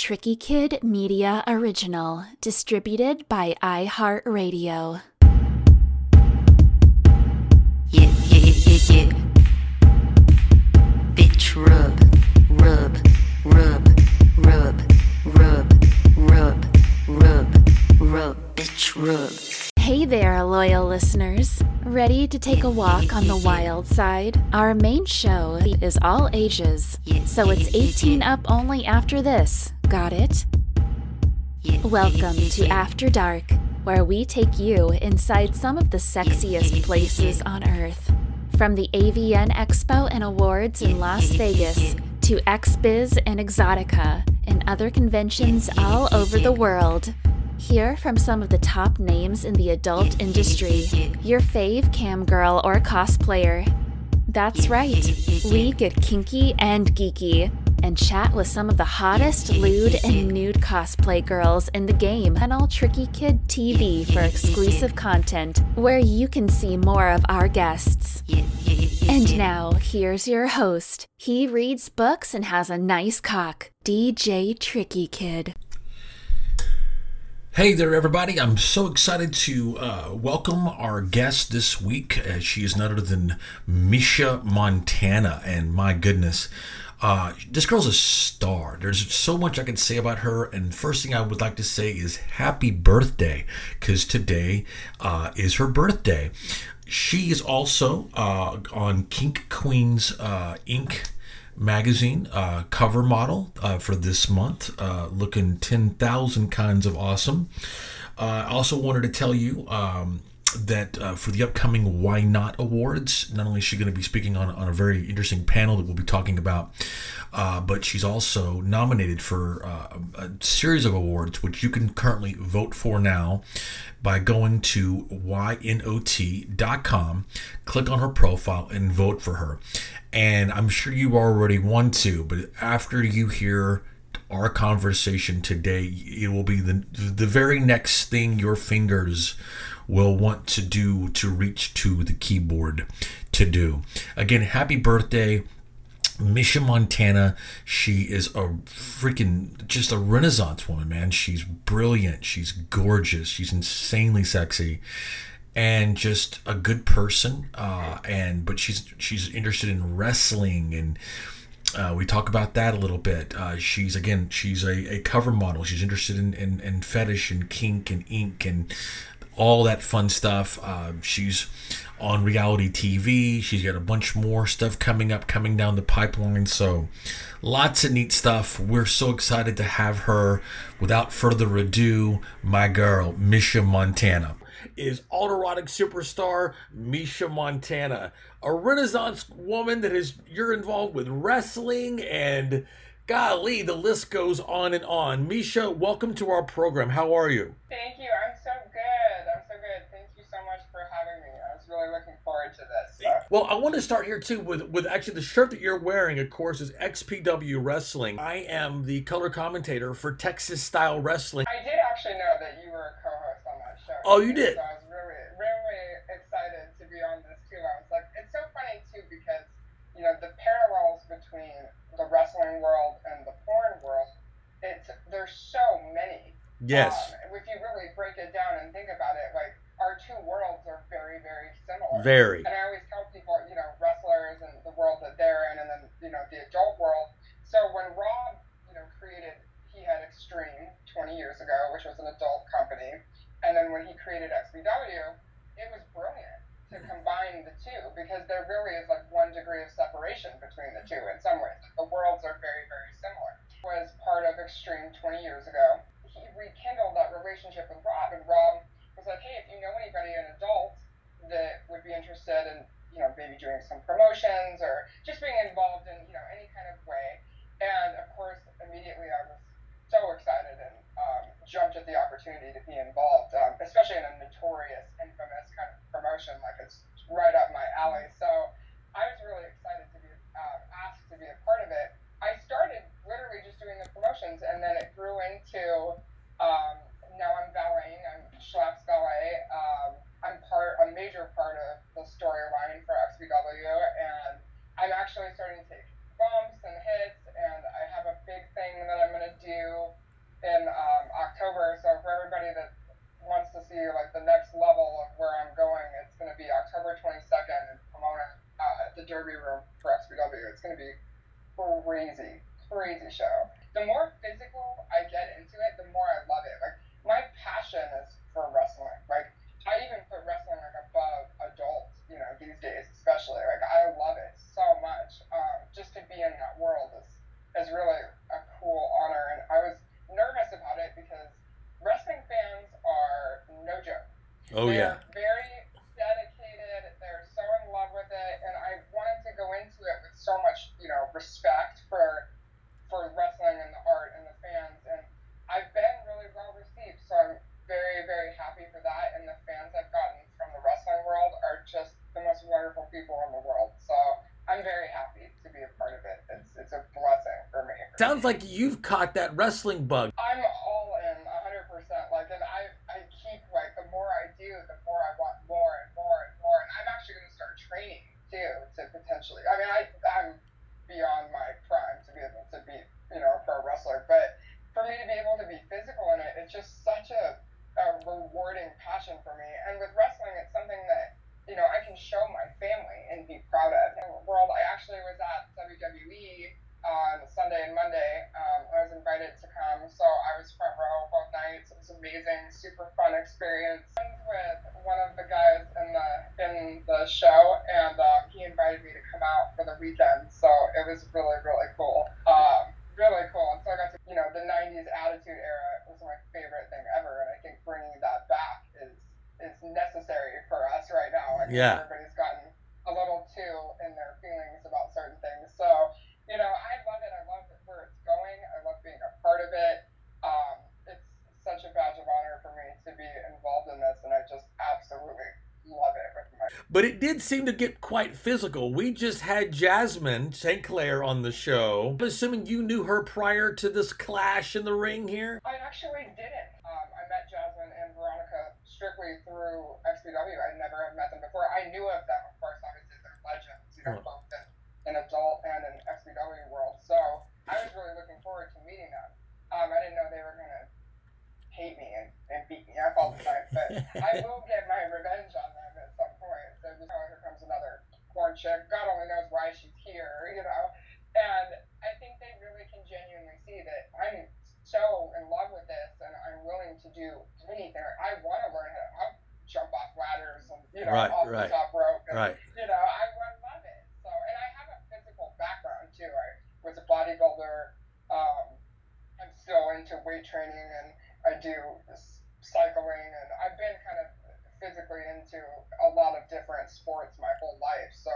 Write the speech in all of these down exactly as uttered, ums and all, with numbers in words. Tricky Kid Media Original, distributed by iHeartRadio. Yeah, yeah, yeah, yeah, yeah. Bitch, rub, rub, rub, rub, rub, rub, rub, rub, bitch, rub. Hey there, loyal listeners. Ready to take a walk on the wild side? Our main show is all ages, so it's eighteen up only after this. Got it? Welcome to After Dark, where we take you inside some of the sexiest places on Earth. From the A V N Expo and Awards in Las Vegas to Xbiz and Exotica and other conventions all over the world. Hear from some of the top names in the adult industry, your fave cam girl or cosplayer. That's right, we get kinky and geeky, and chat with some of the hottest lewd and nude cosplay girls in the game and all Tricky Kid T V for exclusive content, where you can see more of our guests. And now, here's your host. He reads books and has a nice cock, D J Tricky Kid. Hey there, everybody. I'm so excited to uh, welcome our guest this week. Uh, she is none other than Misha Montana, and my goodness, uh, this girl's a star. There's so much I can say about her, and first thing I would like to say is happy birthday, because today uh, is her birthday. She is also uh, on Kink Queens uh, Incorporated magazine uh, cover model uh, for this month, uh, looking ten thousand kinds of awesome. I uh, also wanted to tell you um, that uh, for the upcoming Why Not Awards, not only is she going to be speaking on, on a very interesting panel that we'll be talking about, uh, but she's also nominated for uh, a series of awards, which you can currently vote for now by going to why not dot com, click on her profile, and vote for her. And I'm sure you already want to, but after you hear our conversation today, it will be the the very next thing your fingers will want to do to reach to the keyboard to do. Again, happy birthday, Misha Montana. She is a freaking, just a renaissance woman, man. She's brilliant. She's gorgeous. She's insanely sexy. And just a good person, uh, and but she's she's interested in wrestling, and uh, we talk about that a little bit. Uh, she's again, she's a, a cover model. She's interested in, in, in fetish and kink and ink and all that fun stuff. Uh, she's on reality T V. She's got a bunch more stuff coming up, coming down the pipeline. So lots of neat stuff. We're so excited to have her. Without further ado, my girl Misha Montana. Is Alt-Erotic superstar Misha Montana, a renaissance woman that is, you're involved with wrestling, and golly, the list goes on and on. Misha, welcome to our program. How are you? Thank you. I'm so good. I'm so good. Thank you so much for having me. I was really looking forward to this. So. Well, I want to start here, too, with, with actually the shirt that you're wearing, of course, is X P W Wrestling. I am the color commentator for Texas Style Wrestling. I did actually know that you were a co-host on that show. Oh, you did? So I was really, really excited to be on this, too. I was like, it's so funny, too, because, you know, the parallels between the wrestling world and the porn world, it's there's so many. Yes. Um, if you really break it down and think about it, like, our two worlds are very, very similar. Very. And I always tell people, you know, wrestlers and the world that they're in, and then, you know, the adult world. So when Rob, you know, created, he had Extreme twenty years ago, which was an adult company. And then when he created X B W, it was brilliant to combine the two, because there really is like one degree of separation between the two in some ways. The worlds are very, very similar. He was part of Extreme twenty years ago. He rekindled that relationship with Rob, and Rob was like, hey, if you know anybody, an adult, that would be interested in, you know, maybe doing some promotions or just being involved in, you know, any kind of way. And of course, immediately I was so excited and um, jumped at the opportunity to be involved, um, especially in a notorious, infamous kind of promotion, like it's right up my alley. So I was really excited to be um, asked to be a part of it. I started literally just doing the promotions, and then it grew into, um, now I'm valeting, I'm Schlapp's valet. Um, I'm part, a major part of the storyline for X B W, and I'm actually starting to take bumps and hits, and I have a big thing that I'm going to do in um, October. So for everybody that wants to see like the next level of where I'm going, it's going to be October twenty-second in Pomona uh, at the Derby Room for X B W. It's going to be crazy, crazy show. The more physical I get into it, the more I love it. Like, my passion is for wrestling. Like, I even put wrestling like above adults, you know, these days especially. Like, I love it so much. Um, just to be in that world is is really a cool honor. And I was nervous about it because wrestling fans are no joke. Oh, They're yeah. very dedicated. They're so in love with it. And I wanted to go into it with so much, you know, respect for for wrestling and the art and the fans, and I've been really well received, so I'm very, very happy for that, and the fans I've gotten from the wrestling world are just the most wonderful people in the world, so I'm very happy to be a part of it. It's it's a blessing for me. Sounds like you've caught that wrestling bug. I'm all in, one hundred percent, like, and I, I keep, like, the more I do, the more I want more and more and more, and I'm actually going to start training, too, to potentially, I mean, I, I'm beyond my prime to be able to be, you know, a pro wrestler, but for me to be able to be physical in it, it's just such a, a rewarding passion for me. And with wrestling, it's something that, you know, I can show my family and be proud of. In the world, I actually was at W W E on Sunday and Monday. Um, I was invited to come, so I was front row both nights. It was amazing, super fun experience. I was with one of the guys in the in the show, and um, he invited me to come out for the weekend. So it was really, really cool. Um, really cool. And so I got to, you know, the nineties attitude era was my favorite thing ever, and I think bringing that back is is necessary for us right now. I think yeah. Everybody's gotten a little too in their feelings about certain things. So. You know, I love it. I love where it's going. I love being a part of it. Um, it's such a badge of honor for me to be involved in this, and I just absolutely love it with my. But it did seem to get quite physical. We just had Jasmine Saint Clair on the show. I'm assuming you knew her prior to this clash in the ring here? I actually didn't. Um, I met Jasmine and Veronica strictly through X P W. I never have met them before. I knew of them, of course. Obviously, they're legends. You know, oh. both in an adult and an X B W world, so I was really looking forward to meeting them. Um, I didn't know they were going to hate me and, and beat me up all the time, but I will get my revenge on them at some point. So just, oh, here comes another porn chick. God only knows why she's here, you know? And I think they really can genuinely see that I'm so in love with this, and I'm willing to do anything. I want to learn how to I'll jump off ladders and, you know, right, off right. the top rope. And, right. you know, I want to love it. So, and I have a physical background too. I was a bodybuilder. Um, I'm still into weight training, and I do cycling, and I've been kind of physically into a lot of different sports my whole life. So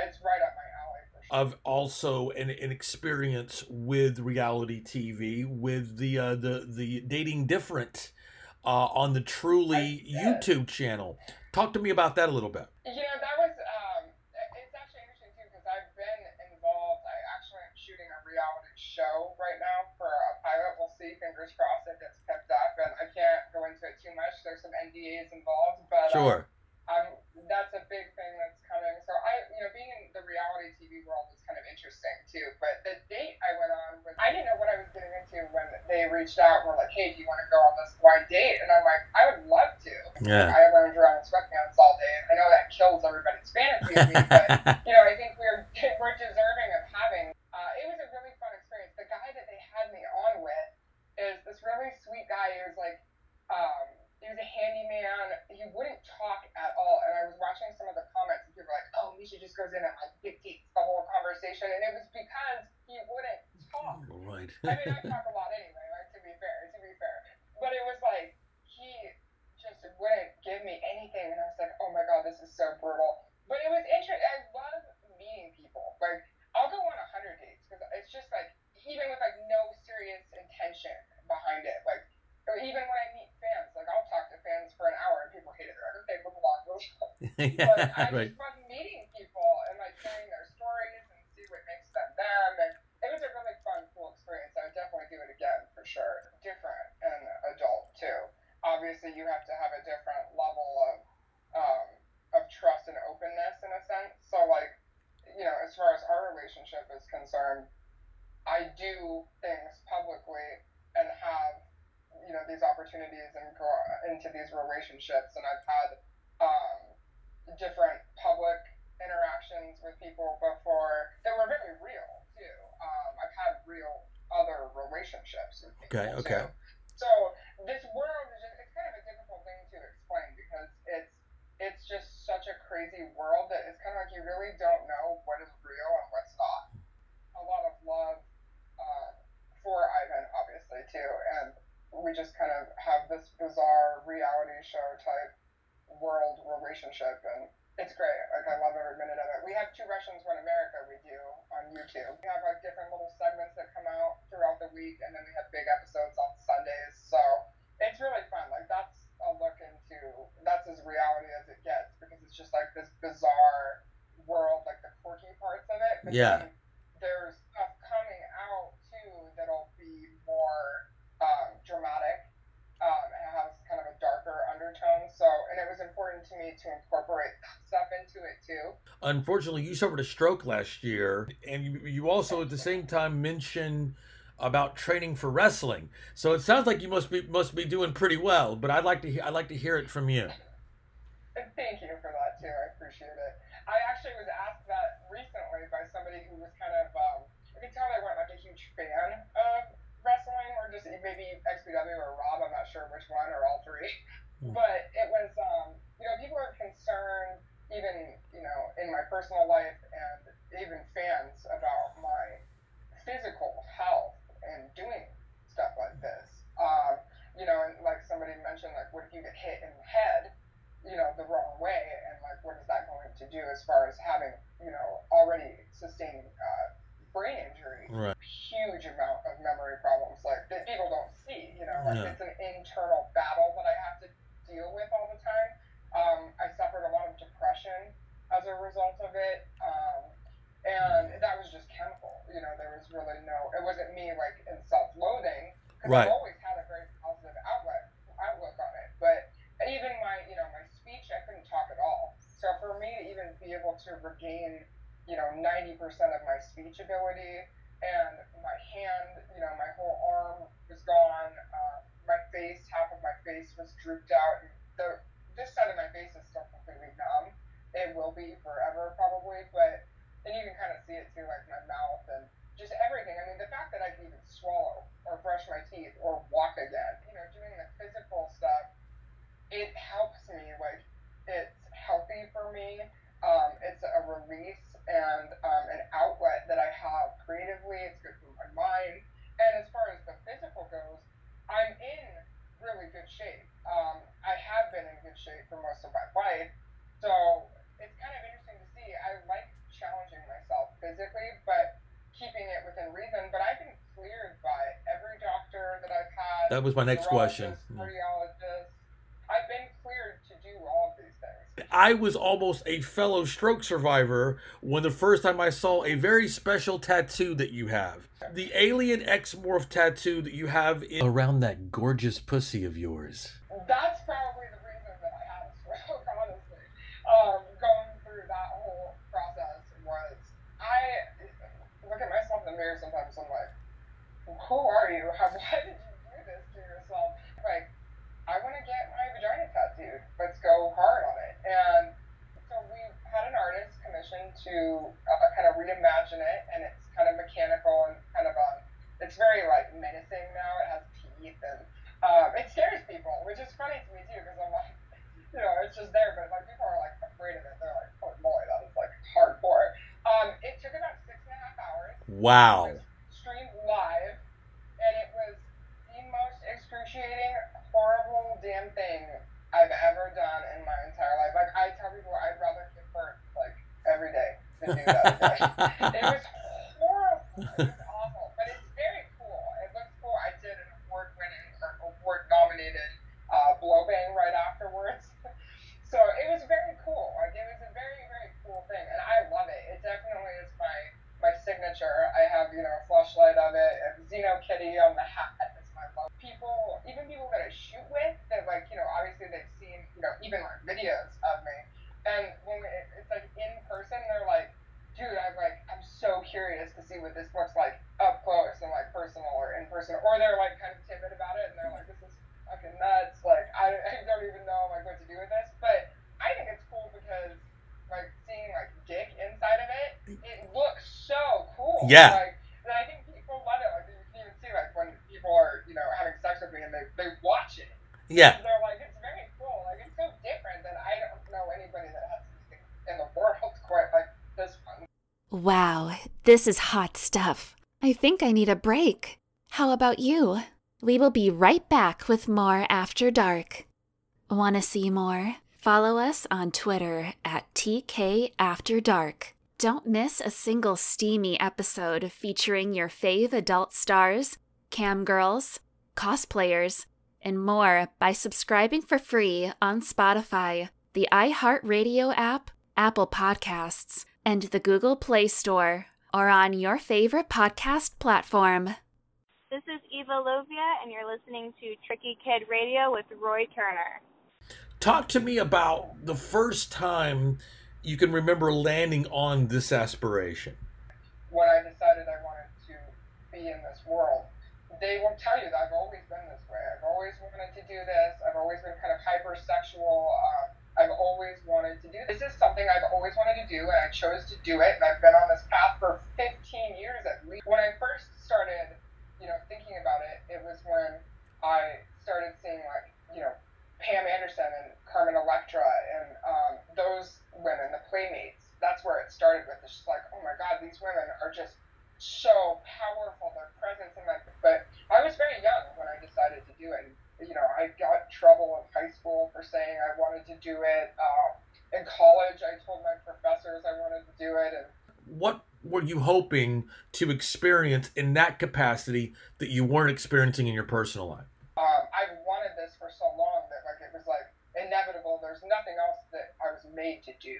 it's right up my alley for sure. I've also an, an experience with reality T V, with the uh, the the Dating Different uh, on the Truly YouTube channel. Talk to me about that a little bit. You know, that was. Show right now for a pilot. We'll see, fingers crossed, if it's kept up, and I can't go into it too much. There's some N D As involved, but sure. um, um, that's a big thing that's coming. So I, you know, being in the reality T V world is kind of interesting too, but the date I went on was, I didn't know what I was getting into when they reached out and were like, hey, do you want to go on this blind date? And I'm like, I would love to. Yeah. I lounged around in sweatpants all day, and I know that kills everybody's fantasy of me, but, you know, I think we're, we're deserving of having Uh, it was a really fun experience. The guy that they had me on with is this really sweet guy. He was like, um, he was a handyman. He wouldn't talk at all. And I was watching some of the comments, and people were like, oh, Misha just goes in and like dictates the whole conversation. And it was because he wouldn't talk. Right. I mean, I talk a lot anyway, like, to be fair, to be fair. But it was like, he just wouldn't give me anything. And I was like, oh my God, this is so brutal. But it was interesting. I love meeting people. Like, I'll go on a hundred dates because it's just like, even with like no serious intention behind it, like, or even when I meet fans, like, I'll talk to fans for an hour and people hate it. They're like, okay, move along, move along. But I right. just love meeting people and like hearing their stories and see what makes them them. And it was a really fun, cool experience. I would definitely do it again for sure. Different and adult too. Obviously, you have to have a different level of um, of trust and openness in a sense. So like. You know, as far as our relationship is concerned, I do things publicly and have opportunities and grow into these relationships. And I've had um, different public interactions with people before that were very real too. Um, I've had real other relationships with people. Okay, okay. So, so this world is just, it's kind of a difficult thing to explain because it's it's just such a crazy world that it's kind of like you really don't know what is real and what's not. A lot of love uh, for Ivan, obviously, too, and we just kind of have this bizarre reality show type world relationship, and it's great. Like, I love every minute of it. We have Two Russians Run America we do on YouTube. We have, like, different little segments that come out throughout the week, and then we have big episodes on Sundays. So it's really fun. Like, that's a look into, that's as reality as it gets, because it's just, like, this bizarre world, like, the quirky parts of it. But yeah. Then there's stuff coming out, too, that'll be more um, dramatic. Um, it has kind of a darker undertone, so, and it was important to me to incorporate stuff into it too. Unfortunately, you suffered a stroke last year, and you, you also at the same time mentioned about training for wrestling. So it sounds like you must be must be doing pretty well. But I'd like to I'd like to hear it from you. Thank you for that too. I appreciate it. I actually was asked that recently by somebody who was kind of um, I could tell they weren't like a huge fan of wrestling, or just maybe X B W or Rob, I'm not sure which one, or all three. But it was, um, you know, people are concerned, even, you know, in my personal life, and even fans, about my physical health and doing stuff like this. Um, you know, and like somebody mentioned, like, what if you get hit in the head, you know, the wrong way, and like, what is that going to do as far as having, you know, already sustained uh, brain injury? Right. Huge amount of memory problems, like, that people don't see, you know, like, yeah. It's an internal battle that I have to deal with all the time. Um, I suffered a lot of depression as a result of it, um, and that was just chemical, you know, there was really no, it wasn't me, like, in self-loathing, because right. I've always had a very positive outlet, outlook on it, but even my, you know, my speech, I couldn't talk at all, so for me to even be able to regain, you know, ninety percent of my speech ability, and my hand, you know, my whole arm was gone. Uh, my face, half of my face was drooped out. And the this side of my face is still completely numb. It will be forever, probably. But and you can kind of see it too, like my mouth and just everything. I mean, the fact that I can even swallow or brush my teeth or walk again, you know, doing the physical stuff, it helps me. Like, it's healthy for me. Um, it's a release and um, an outlet that I have creatively. It's good for my mind. And as far as the physical goes, I'm in really good shape. Um, I have been in good shape for most of my life. So it's kind of interesting to see. I like challenging myself physically, but keeping it within reason. But I've been cleared by every doctor that I've had. That was my next question. Cardiologist. I've been cleared to do all of these things. I was almost a fellow stroke survivor when the first time I saw a very special tattoo that you have. The alien X-morph tattoo that you have in- around that gorgeous pussy of yours. That's probably the reason that I had a stroke, honestly. Um, going through that whole process was, I look at myself in the mirror sometimes and I'm like, who are you? How, why did you do this to yourself? Like, I want to get my vagina tattooed. Let's go hard on it. And so we had an artist commissioned to uh, kind of reimagine it, and it's kind of mechanical and kind of um, it's very like menacing now. It has teeth and um, it scares people, which is funny to me too, because I'm like, you know, it's just there, but like people are like afraid of it. They're like, oh boy, that is like hardcore. Um, it took about six and a half hours. Wow. It was streamed live, and it was the most excruciating, horrible damn thing I've ever done in my entire life. Like, I tell people I'd rather get burnt, like, every day than do that day. It was horrible. It was awful. But it's very cool. It looks cool. I did an award-winning, or award-nominated uh, blow-bang right afterwards. So it was very cool. Like, it was a very, very cool thing. And I love it. It definitely is my, my signature. I have, you know, a flashlight of it, a Xeno Kitty on the hat. People, even people that I shoot with, that like, you know, obviously they've seen, you know, even like videos of me, and when we, it's like in person, they're like, dude, I'm like, I'm so curious to see what this looks like up close and like personal or in person, or they're like kind of timid about it, and they're like, this is fucking nuts. Yeah. Like, and I think people love it. Like, you can even see, like, when people are, you know, having sex with me and they, they watch it. Yeah. They're like, it's very cool. Like, it's so different than I don't know anybody that has this in the world quite like this one. Wow, this is hot stuff. I think I need a break. How about you? We will be right back with more After Dark. Want to see more? Follow us on Twitter at T K After Dark. Don't miss a single steamy episode featuring your fave adult stars, cam girls, cosplayers, and more by subscribing for free on Spotify, the iHeartRadio app, Apple Podcasts, and the Google Play Store, or on your favorite podcast platform. This is Eva Lovia, and you're listening to Tricky Kid Radio with Roy Turner. Talk to me about the first time you can remember landing on this aspiration. When I decided I wanted to be in this world, they will tell you that I've always been this way. I've always wanted to do this. I've always been kind of hypersexual. Uh, I've always wanted to do this. This is something I've always wanted to do, and I chose to do it, and I've been on this path for fifteen years at least. When I first started, you know, thinking about it, it was when I started seeing, like, you know, Pam Anderson and Carmen Electra and um, those women, the Playmates. That's where it started with. It's just like, oh my God, these women are just so powerful, their presence in my. But I was very young when I decided to do it. You know, I got in trouble in high school for saying I wanted to do it. Um, in college, I told my professors I wanted to do it. And what were you hoping to experience in that capacity that you weren't experiencing in your personal life? Um, I wanted this for so long that, like, it was like inevitable. There's nothing else that I was made to do.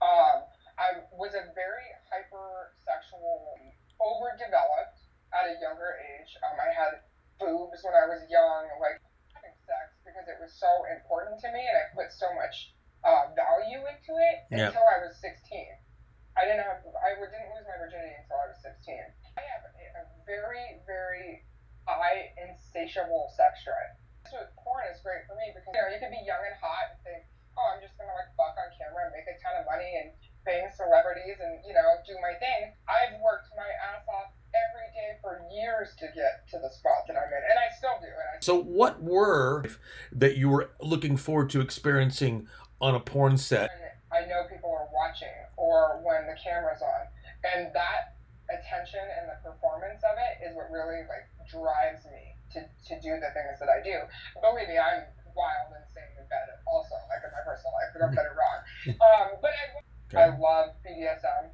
Um, I was a very hypersexual, overdeveloped at a younger age. Um, I had boobs when I was young, like having sex because it was so important to me, and I put so much uh, value into it yeah. until I was sixteen. I didn't have, I didn't lose my virginity until I was sixteen. I have a very, very high, insatiable sex drive. That's what porn is great for me, because, you know, you can be young and hot and think, oh, I'm just going to, like, fuck on camera and make a ton of money and bang celebrities and, you know, do my thing. I've worked my ass off every day for years to get to the spot that I'm in, and I still do. And I- so what were that you were looking forward to experiencing on a porn set? And I know people are watching, or when the camera's on, and that attention and the performance of it is what really, like, drives me to, to do the things that I do. Believe me, I'm wild and insane in bed also, like, in my personal life, but don't get it wrong. Um, but I, okay. I love B D S M.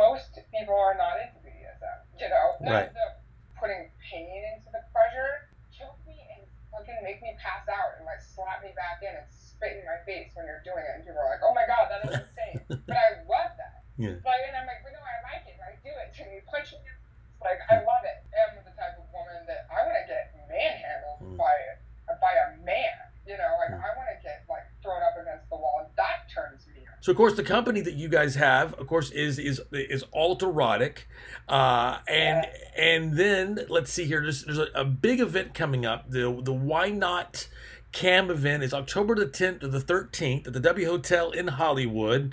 Most people are not into B D S M, you know? Right. The putting pain into the pressure, choke me and fucking make me pass out and, like, slap me back in and in my face when you're doing it, and people are like, oh my God, that is insane. But I love that. Yeah. Like, and I'm like, well, no, I like it. I do it. And you punch me. Like, I love it. I'm the type of woman that I want to get manhandled mm. by, by a man. You know, like, mm. I want to get, like, thrown up against the wall, and that turns me on. So, of course, the company that you guys have, of course, is is is Alt-Erotic. Uh, and, yes. and then, let's see here, there's, there's a, a big event coming up, the the Why Not Cam event is October the tenth to the thirteenth at the W Hotel in Hollywood,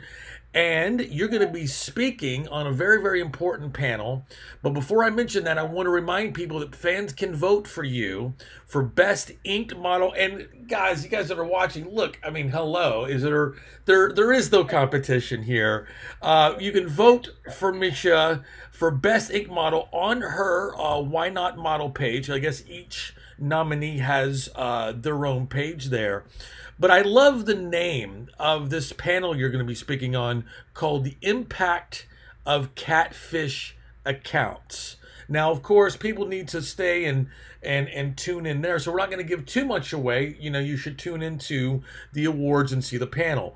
and you're going to be speaking on a very, very important panel. But before I mention that, I want to remind people that fans can vote for you for Best Inked Model. And guys, you guys that are watching, look, I mean, hello, is there there there is no competition here. Uh, you can vote for Misha for Best Inked Model on her uh, Why Not Model page. I guess each nominee has uh, their own page there. But I love the name of this panel you're going to be speaking on, called The Impact of Catfish Accounts. Now, of course, people need to stay and and and tune in there, so we're not going to give too much away. You know, you should tune into the awards and see the panel.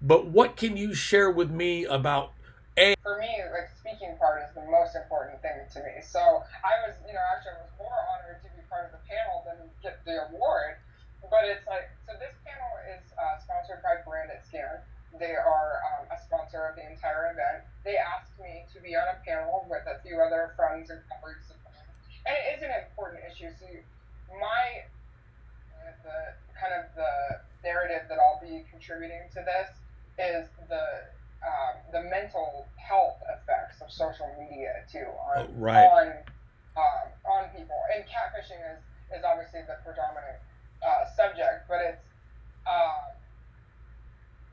But what can you share with me about A? For me, like, speaking part is the most important thing to me. So I was, you know, actually I was more honored to be part of the panel than get the award. But it's like, so this panel is uh, sponsored by Branded Skin. They are um, a sponsor of the entire event. They asked me to be on a panel with a few other friends and colleagues of mine. And it is an important issue. So my, uh, the kind of the narrative that I'll be contributing to this is the um, the mental health effects of of social media too on oh, right. on um, on people. And catfishing is, is obviously the predominant uh, subject, but it's um,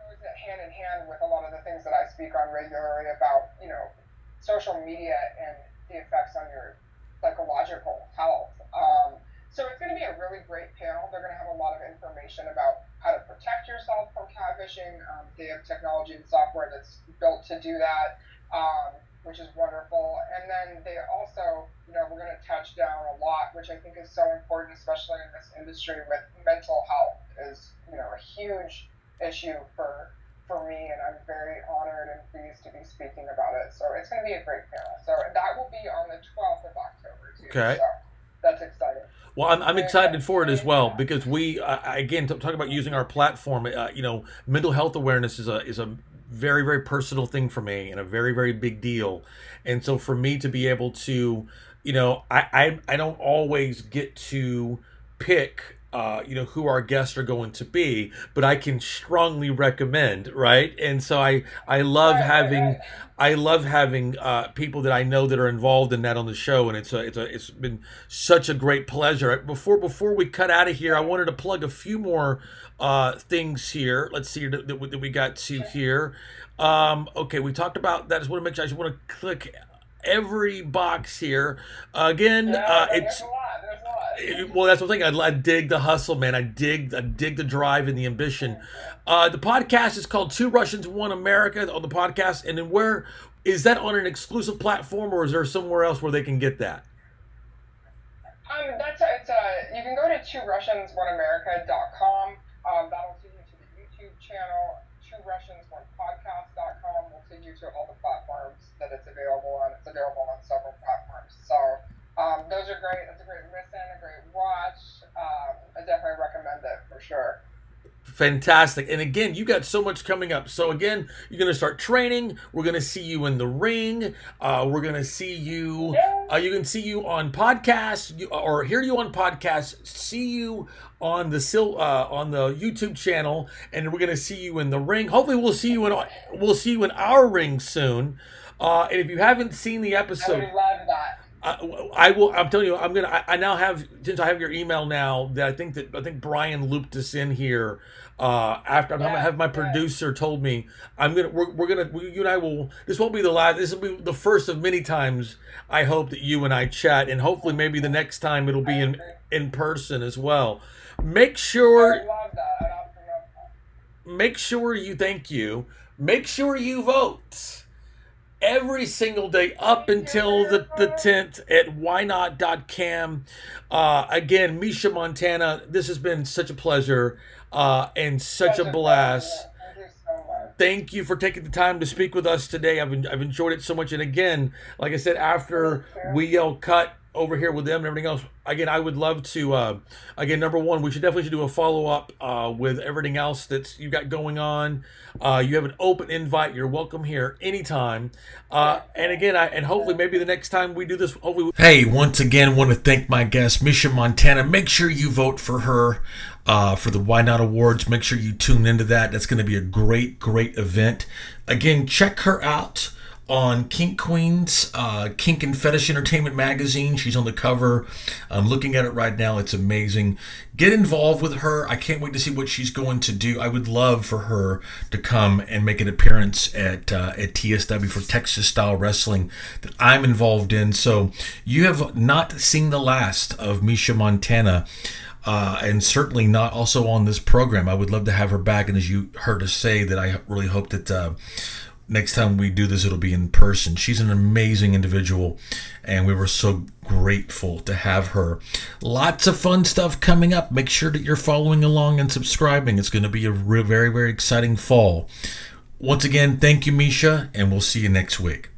it goes hand in hand with a lot of the things that I speak on regularly about, you know, social media and the effects on your psychological health. Um, so it's going to be a really great panel. They're going to have a lot of information about how to protect yourself from catfishing. Um, they have technology and software that's built to do that, um, which is wonderful. And then they also, you know, we're going to touch down a lot, which I think is so important, especially in this industry with mental health is, you know, a huge issue for for me, and I'm very honored and pleased to be speaking about it. So it's going to be a great panel. So that will be on the twelfth of October, too. Okay. So that's exciting. Well, I'm, I'm excited for it as well, because we, uh, again, talk about using our platform, uh, you know, mental health awareness is a is a very, very personal thing for me and a very, very big deal. And so for me to be able to, you know, I, I, I don't always get to pick Uh, you know, who our guests are going to be, but I can strongly recommend, right? And so I, I love having, I love having uh, people that I know that are involved in that on the show, and it's a, it's a, it's been such a great pleasure. Before before we cut out of here, I wanted to plug a few more uh, things here. Let's see that, that we got to here. Um, okay, we talked about that. I just want to make sure. I just want to click every box here. Uh, again, uh, it's. Well, that's one thing. I, I dig the hustle, man. I dig, I dig the drive and the ambition. Uh, the podcast is called Two Russians Run America on the podcast. And then where is that on an exclusive platform, or is there somewhere else where they can get that? Um, that's a, it's a, you can go to two russians one america dot com. Um, that'll take you to the YouTube channel. two russians one podcast dot com will take you to all the platforms that it's available on. It's available on several platforms. So. Um, those are great. That's a great listen, a great watch. Um, I definitely recommend it for sure. Fantastic. And again, you got so much coming up. So again, you're going to start training. We're going to see you in the ring. Uh, we're going to see you. Uh, you can see you on podcasts you, or hear you on podcasts. See you on the sil uh, on the YouTube channel, and we're going to see you in the ring. Hopefully, we'll see you in we'll see you in our ring soon. Uh, and if you haven't seen the episode, I would love that. I, I will. I'm telling you, I'm gonna. I, I now have since I have your email now. That I think that I think Brian looped us in here. Uh, after I'm yeah, gonna have my producer right. told me I'm gonna. We're, we're gonna. We, you and I will. This won't be the last. This will be the first of many times. I hope that you and I chat, and hopefully maybe the next time it'll be in in person as well. Make sure. I love that. I love that. Make sure you thank you. Make sure you vote. Every single day up until the, the tenth at why not dot cam. Uh, again, Misha Montana, this has been such a pleasure uh, and such, such a blast. Thank you so much. Thank you for taking the time to speak with us today. I've, I've enjoyed it so much. And again, like I said, after we yell cut over here with them and everything else, again, I would love to, uh, again, number one, we should definitely should do a follow-up uh, with everything else that's you got going on. Uh, you have an open invite. You're welcome here anytime. Uh, and again, I, and hopefully maybe the next time we do this. Hopefully we- hey, once again, want to thank my guest, Misha Montana. Make sure you vote for her uh, for the Why Not Awards. Make sure you tune into that. That's going to be a great, great event. Again, check her out on Kink Queens, uh, Kink and Fetish Entertainment magazine. She's on the cover. I'm looking at it right now. It's amazing. Get involved with her. I can't wait to see what she's going to do. I would love for her to come and make an appearance at uh, at T S W for Texas Style Wrestling that I'm involved in. So you have not seen the last of Misha Montana. Uh, and certainly not also on this program. I would love to have her back. And as you heard us say, that I really hope that uh, next time we do this, it'll be in person. She's an amazing individual, and we were so grateful to have her. Lots of fun stuff coming up. Make sure that you're following along and subscribing. It's going to be a very, very exciting fall. Once again, thank you, Misha, and we'll see you next week.